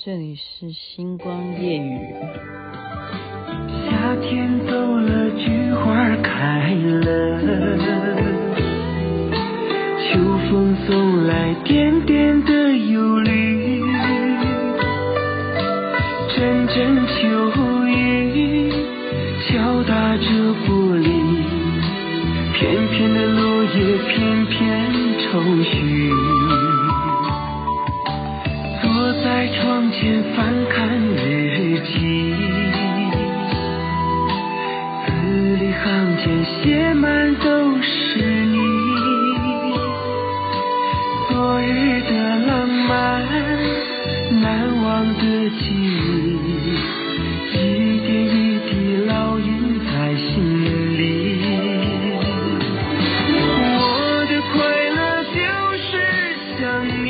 这里是星光夜雨。夏天走了，菊花开了，秋风送来点点的忧虑，阵阵秋雨敲打着玻璃，片片的落叶片片愁绪，坐在窗前翻看日记，字里行间写满都是你，昨日的浪漫，难忘的记忆，一点一滴烙印在心里。我的快乐就是想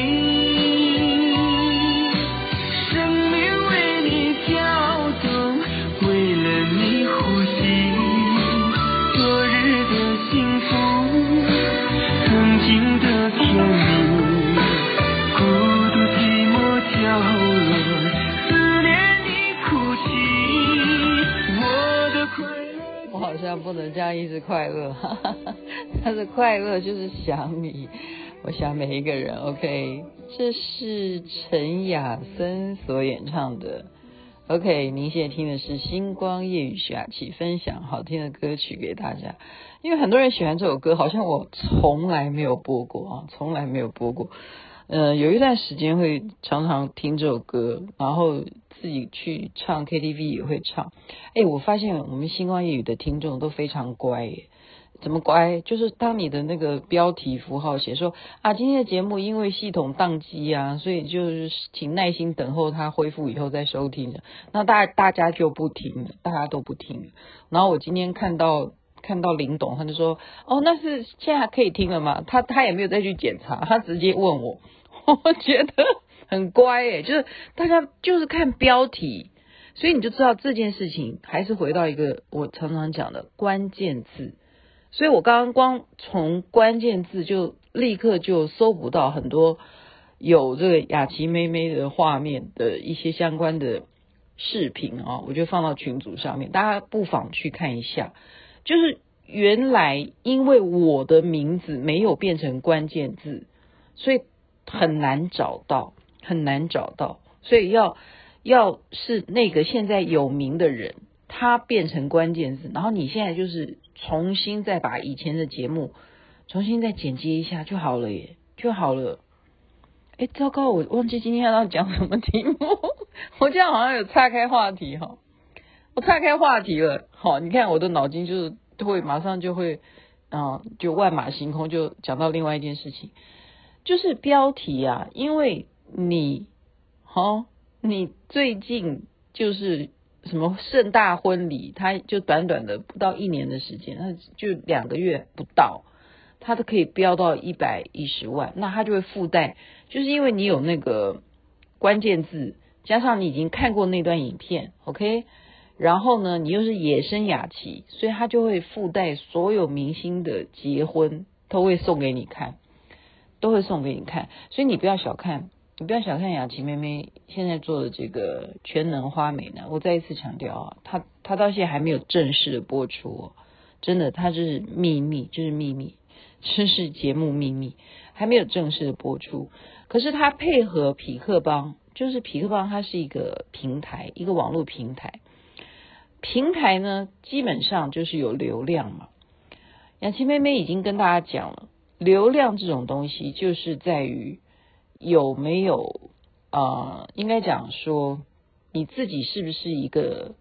你，不能这样一直快乐，但是快乐就是想你，我想每一个人。 OK， 这是陈雅森所演唱的。 OK， 您现在听的是星光夜雨，徐雅琪分享好听的歌曲给大家。因为很多人喜欢这首歌，好像我从来没有播过啊，从来没有播过。有一段时间会常常听这首歌，然后自己去唱 KTV 也会唱。我发现我们星光夜雨的听众都非常乖耶。怎么乖？就是当你的那个标题符号写说啊，今天的节目因为系统宕机啊，所以就是请耐心等候它恢复以后再收听的，那大家就不听了，大家都不听了。然后我今天看到林董，他就说哦，那是现在还可以听了吗？他也没有再去检查，他直接问我。我觉得很乖耶，就是大家就是看标题，所以你就知道这件事情还是回到一个我常常讲的关键字。所以我刚刚光从关键字就立刻就搜捕到很多有这个雅琪妹妹的画面的一些相关的视频啊，我就放到群组上面，大家不妨去看一下。就是原来因为我的名字没有变成关键字，所以很难找到，所以要是那个现在有名的人，他变成关键字，然后你现在就是重新再把以前的节目重新再剪辑一下就好了耶，就好了。糟糕，我忘记今天要讲什么题目，我这样好像有岔开话题哈，我岔开话题了。好，你看我的脑筋就是会马上就会就万马行空，就讲到另外一件事情。就是标题啊，因为你最近就是什么盛大婚礼，它就短短的不到一年的时间，它就2个月不到，它都可以飙到110万，那它就会附带，就是因为你有那个关键字，加上你已经看过那段影片 ，OK， 然后呢，你又是野生雅琪，所以它就会附带所有明星的结婚都会送给你看。都会送给你看，所以你不要小看雅琪妹妹现在做的这个全能花美男。我再一次强调啊，她到现在还没有正式的播出哦，真的，她就是秘密，就是秘密，这是节目秘密，还没有正式的播出。可是她配合痞客邦，就是痞客邦它是一个平台，一个网络平台，平台呢基本上就是有流量嘛。雅琪妹妹已经跟大家讲了，流量这种东西就是在于有没有应该讲说你自己是不是一个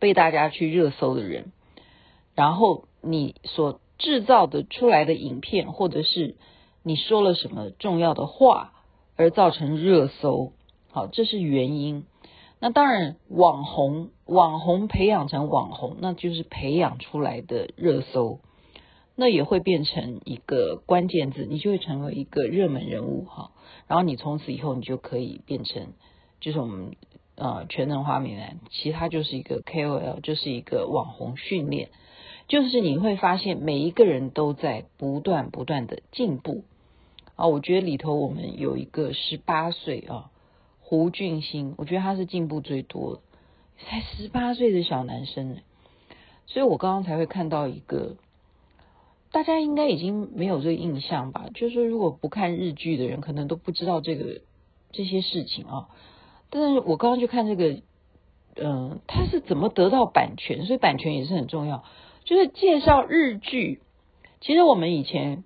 被大家去热搜的人，然后你所制造的出来的影片，或者是你说了什么重要的话而造成热搜。好，这是原因。那当然网红培养成网红，那就是培养出来的热搜，那也会变成一个关键字，你就会成为一个热门人物哈。然后你从此以后你就可以变成，就是我们全能花美男，其他就是一个 KOL， 就是一个网红训练。就是你会发现每一个人都在不断的进步啊。我觉得里头我们有一个18岁啊，胡俊兴，我觉得他是进步最多了，才18岁的小男生呢。所以我刚刚才会看到一个，大家应该已经没有这个印象吧，就是说如果不看日剧的人可能都不知道这些事情啊。但是我刚刚就看这个他是怎么得到版权，所以版权也是很重要，就是介绍日剧。其实我们以前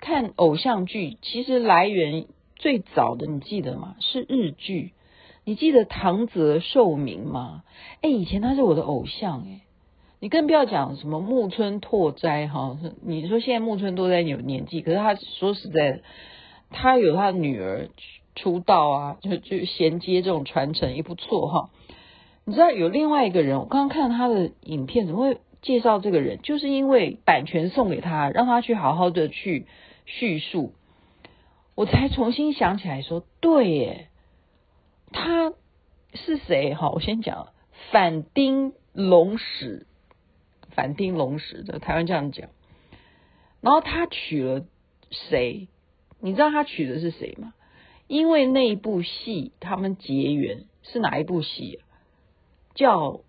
看偶像剧，其实来源最早的你记得吗？是日剧。你记得唐泽寿明吗？以前他是我的偶像你更不要讲什么木村拓哉哈。你说现在木村拓哉有年纪，可是他说实在的，他有他的女儿出道啊，就衔接这种传承也不错哈。你知道有另外一个人，我刚刚看他的影片，怎么会介绍这个人，就是因为版权送给他，让他去好好的去叙述，我才重新想起来说，对耶，他是谁？好，我先讲反町隆史，反町隆史的台湾这样讲。然后他娶了谁？你知道他娶的是谁吗？因为那一部戏他们结缘，是哪一部戏？叫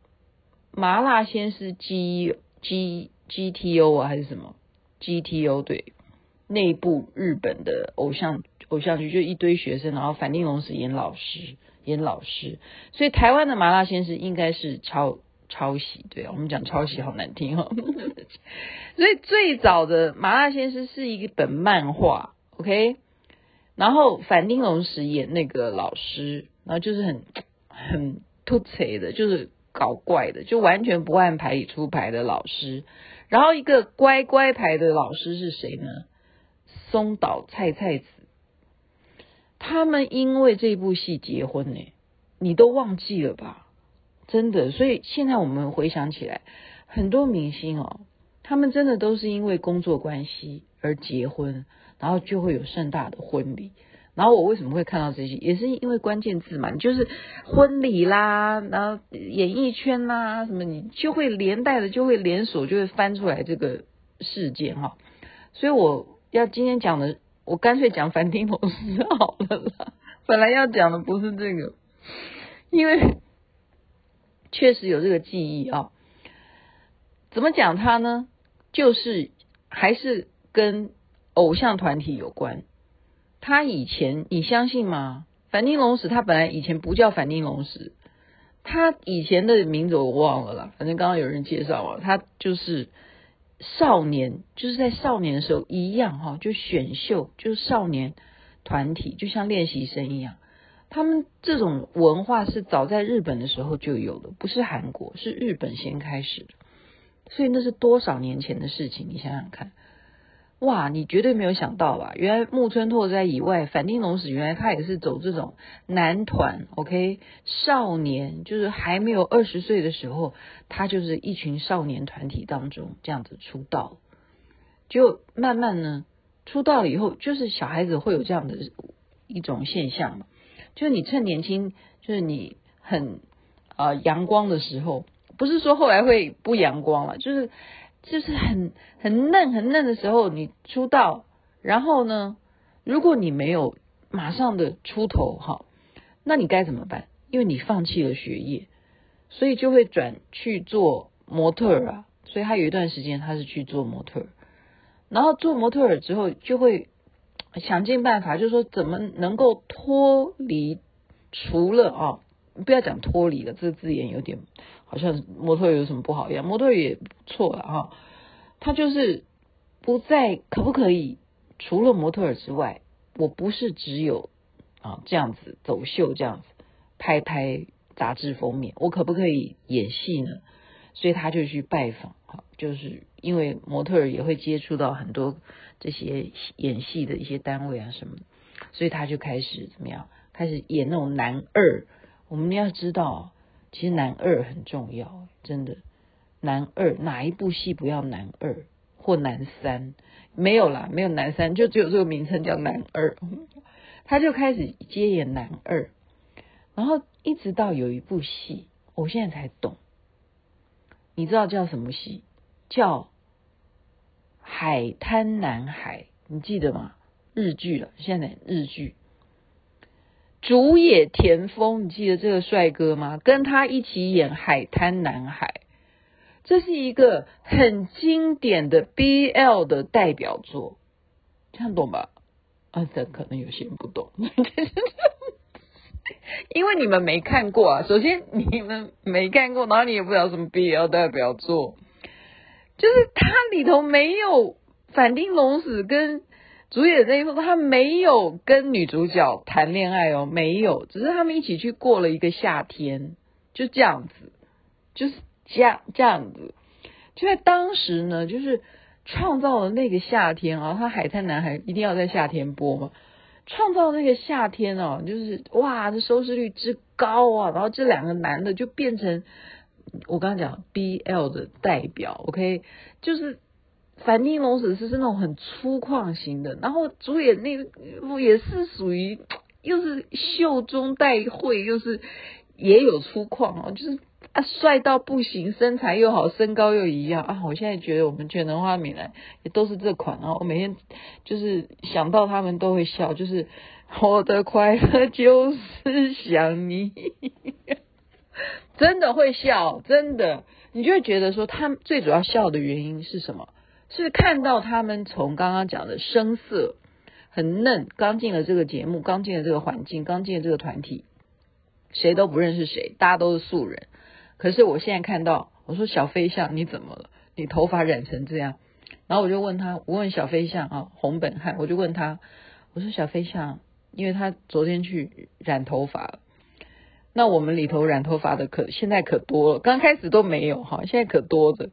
麻辣鲜师 GTO 啊还是什么 GTO， 对，那一部日本的偶像剧，就一堆学生，然后反町隆史演老师，所以台湾的麻辣鲜师应该是抄袭，对啊，我们讲抄袭好难听哦所以最早的麻辣鲜师是一本漫画 OK， 然后反町隆史演那个老师，然后就是很突贼的，就是搞怪的，就完全不按牌理出牌的老师。然后一个乖乖牌的老师是谁呢？松岛菜菜子。他们因为这部戏结婚呢，你都忘记了吧？真的，所以现在我们回想起来，很多明星他们真的都是因为工作关系而结婚，然后就会有盛大的婚礼。然后我为什么会看到这些，也是因为关键字嘛，就是婚礼啦，然后演艺圈啦什么，你就会连带的就会连锁，就会翻出来这个事件哈。所以我要今天讲的，我干脆讲反町隆史好了啦，本来要讲的不是这个，因为确实有这个记忆啊。怎么讲它呢？就是还是跟偶像团体有关。他以前，你相信吗？反町隆史他本来以前不叫反町隆史，他以前的名字我忘了啦，反正刚刚有人介绍啊，他就是少年，就是在少年的时候一样就选秀，就是少年团体，就像练习生一样。他们这种文化是早在日本的时候就有了，不是韩国，是日本先开始的，所以那是多少年前的事情，你想想看。哇，你绝对没有想到吧？原来木村拓哉以外，反町隆史原来他也是走这种男团 ，OK， 少年，就是还没有20岁的时候，他就是一群少年团体当中这样子出道，就慢慢呢，出道了以后，就是小孩子会有这样的一种现象嘛，就是你趁年轻，就是你很阳光的时候，不是说后来会不阳光了，就是很嫩的时候你出道，然后呢，如果你没有马上的出头那你该怎么办？因为你放弃了学业，所以就会转去做模特啊。所以他有一段时间他是去做模特，然后做模特之后就会想尽办法，就是说怎么能够脱离，除了不要讲脱离了，这个字眼有点好像模特有什么不好一样，模特也不错了他就是不再，可不可以除了模特之外，我不是只有这样子走秀，这样子拍杂志封面，我可不可以演戏呢？所以他就去拜访就是因为模特也会接触到很多这些演戏的一些单位啊什么的，所以他就开始怎么样，开始演那种男二。我们要知道，其实男二很重要，真的。男二哪一部戏不要男二或男三？没有啦，没有男三，就只有这个名称叫男二。他就开始接演男二，然后一直到有一部戏，我现在才懂，你知道叫什么戏？叫《海滩男孩》，你记得吗？日剧了，现在日剧。竹野田丰，你记得这个帅哥吗？跟他一起演《海滩男孩》，这是一个很经典的 BL 的代表作，这样懂吧？啊，这可能有些人不懂，因为你们没看过啊。首先你们没看过，然后你也不知道什么 BL 代表作，就是它里头没有反町隆史跟主演这一部，他没有跟女主角谈恋爱哦，没有，只是他们一起去过了一个夏天，就这样子，就是这样子。就在当时呢，就是创造了那个夏天啊，他《海滩男孩》一定要在夏天播嘛，创造那个夏天哦，就是哇，这收视率之高啊，然后这两个男的就变成我刚刚讲 BL 的代表 ，OK， 就是。反町隆史是那种很粗犷型的，然后主演那部也是属于又是秀中带慧，又是也有粗犷哦，就是啊帅到不行，身材又好，身高又一样啊！我现在觉得我们全能花美男也都是这款啊，我每天就是想到他们都会笑，就是我的快乐就是想你。真的会笑，真的，你就会觉得说他们最主要笑的原因是什么？是看到他们从刚刚讲的生涩、很嫩，刚进了这个节目，刚进了这个环境，刚进了这个团体，谁都不认识谁，大家都是素人。可是我现在看到，我说小飞象你怎么了？你头发染成这样？然后我就问他，我问小飞象啊，洪本汉，我就问他，我说小飞象，因为他昨天去染头发了。那我们里头染头发的现在可多了，刚开始都没有哈，现在可多的。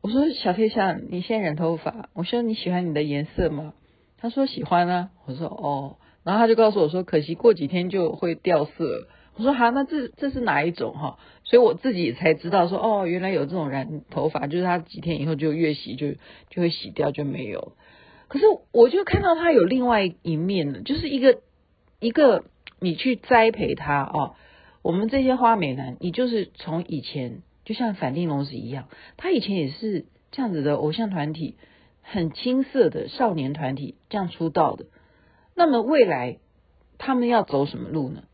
我说小飞象，你现在染头发，我说你喜欢你的颜色吗？他说喜欢啊。我说哦，然后他就告诉我说，可惜过几天就会掉色了。我说哈，那这是哪一种哈？所以我自己才知道说，哦，原来有这种染头发，就是他几天以后就越洗就会洗掉就没有。可是我就看到他有另外一面了，就是一个你去栽培他哦，我们这些花美男，你就是从以前。就像反町隆史一样，他以前也是这样子的偶像团体，很青涩的少年团体这样出道的。那么未来他们要走什么路呢？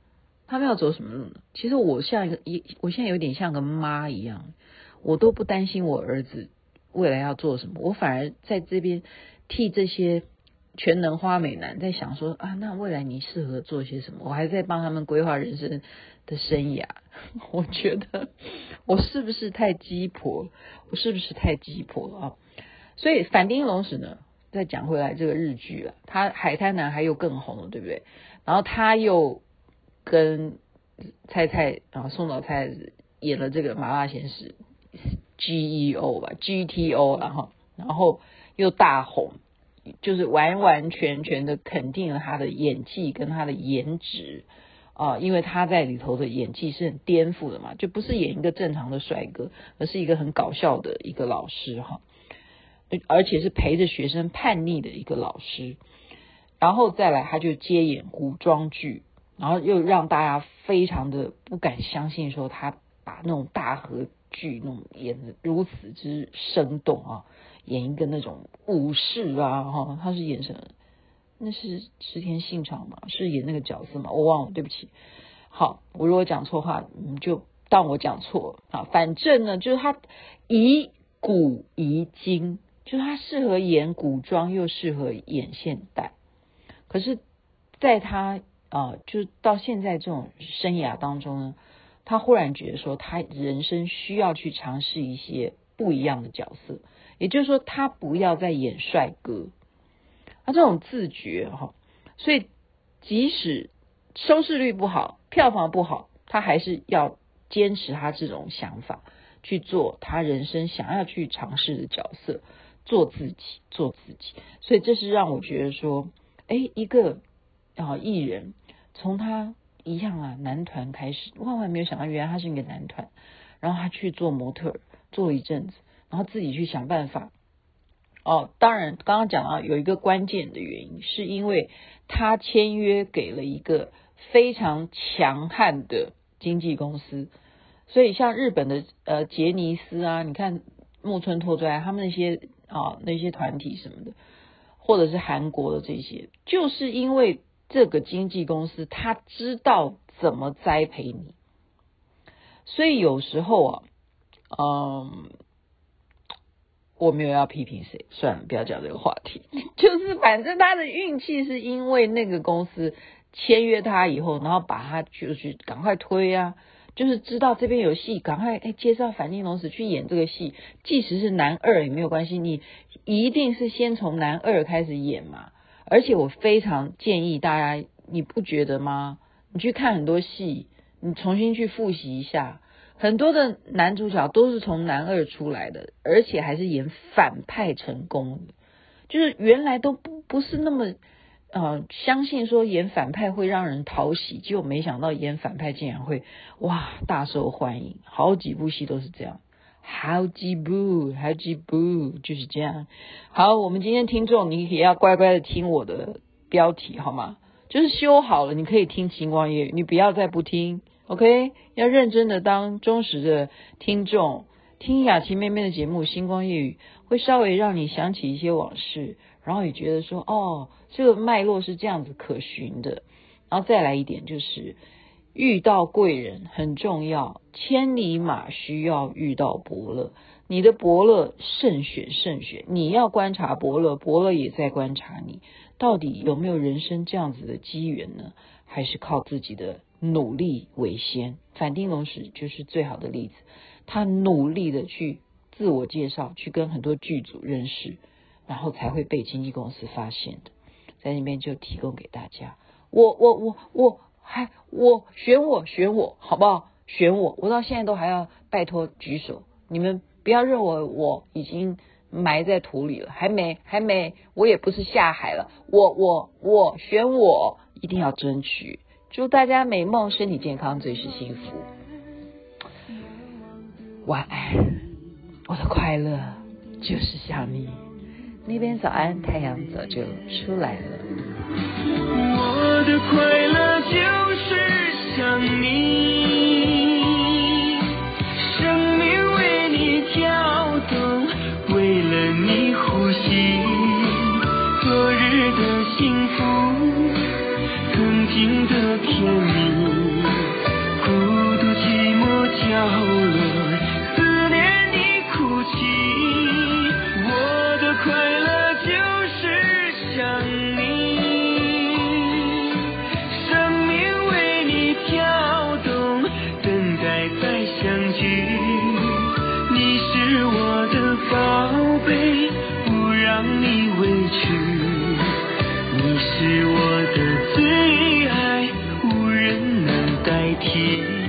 其实我现在有点像个妈一样，我都不担心我儿子未来要做什么，我反而在这边替这些全能花美男在想说啊，那未来你适合做些什么？我还在帮他们规划人生的生涯。我觉得我是不是太鸡婆？啊？所以反町隆史呢，再讲回来这个日剧了，他《海滩男孩》又更红了，对不对？然后他又跟宋岛菜菜子演了这个《麻辣鲜师》GEO 吧 GTO， 然后又大红。就是完全的肯定了他的演技跟他的颜值啊，因为他在里头的演技是很颠覆的嘛，就不是演一个正常的帅哥，而是一个很搞笑的一个老师哈，而且是陪着学生叛逆的一个老师。然后再来他就接演古装剧，然后又让大家非常的不敢相信说他把那种大和剧那种演的如此之生动啊，演一个那种武士啊哈、哦，他是演什么？那是石田信长嘛，是演那个角色嘛？我忘了，对不起。好，我如果讲错话，你就当我讲错啊。反正呢，就是他以古以今，就是他适合演古装，又适合演现代。可是，在他就到现在这种生涯当中呢。他忽然觉得说他人生需要去尝试一些不一样的角色，也就是说他不要再演帅哥，他这种自觉哈，所以即使收视率不好，票房不好，他还是要坚持他这种想法去做他人生想要去尝试的角色，做自己。所以这是让我觉得说一个艺人从他一样啊，男团开始，万万没有想到，原来他是一个男团，然后他去做模特，做了一阵子，然后自己去想办法。哦，当然，刚刚讲到有一个关键的原因，是因为他签约给了一个非常强悍的经纪公司，所以像日本的杰尼斯啊，你看木村拓哉他们那些那些团体什么的，或者是韩国的这些，就是因为这个经纪公司他知道怎么栽培你。所以有时候我没有要批评谁，算了，不要讲这个话题。就是反正他的运气是因为那个公司签约他以后，然后把他就是赶快推啊，就是知道这边有戏，赶快介绍反町隆史去演这个戏，即使是男二也没有关系，你一定是先从男二开始演嘛。而且我非常建议大家，你不觉得吗？你去看很多戏，你重新去复习一下，很多的男主角都是从男二出来的，而且还是演反派成功的，就是原来都不是那么相信说演反派会让人讨喜，结果没想到演反派竟然会哇大受欢迎，好几部戏都是这样，好几部就是这样。好，我们今天听众你也要乖乖的听我的标题好吗？就是修好了你可以听星光夜语，你不要再不听 OK， 要认真的当忠实的听众，听雅琪妹妹的节目星光夜语，会稍微让你想起一些往事，然后也觉得说这个脉络是这样子可循的。然后再来一点，就是遇到贵人很重要，千里马需要遇到伯乐，你的伯乐慎选，你要观察伯乐，伯乐也在观察你，到底有没有人生这样子的机缘呢？还是靠自己的努力为先。反町隆史就是最好的例子，他努力的去自我介绍，去跟很多剧组认识，然后才会被经纪公司发现的。在那边就提供给大家，我选我好不好？选我，我到现在都还要拜托举手，你们不要认为我已经埋在土里了，还没，我也不是下海了，我选我，一定要争取。祝大家美梦，身体健康，最是幸福。晚安，我的快乐就是像你。那边早安，太阳早就出来了。我的快乐就是像你，生命为你跳动，为了你呼吸。昨日的幸福，曾经的甜蜜，孤独寂寞角落，思念你哭泣。快乐就是像你，生命为你跳动，等待再相聚。你是我的宝贝，不让你委屈。你是我的最爱，无人能代替。